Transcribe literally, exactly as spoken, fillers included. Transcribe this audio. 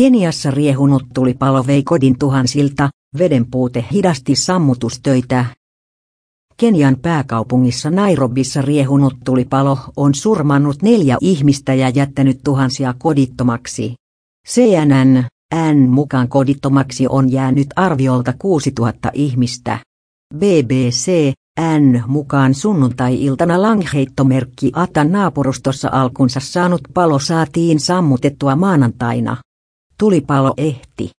Keniassa riehunut tulipalo vei kodin tuhansilta, vedenpuute hidasti sammutustöitä. Kenian pääkaupungissa Nairobissa riehunut tulipalo on surmannut neljä ihmistä ja jättänyt tuhansia kodittomaksi. C N N mukaan kodittomaksi on jäänyt arviolta kuusituhatta ihmistä. B B C N mukaan sunnuntai-iltana langheittomerkki Atan naapurustossa alkunsa saanut palo saatiin sammutettua maanantaina. Tulipalo ehti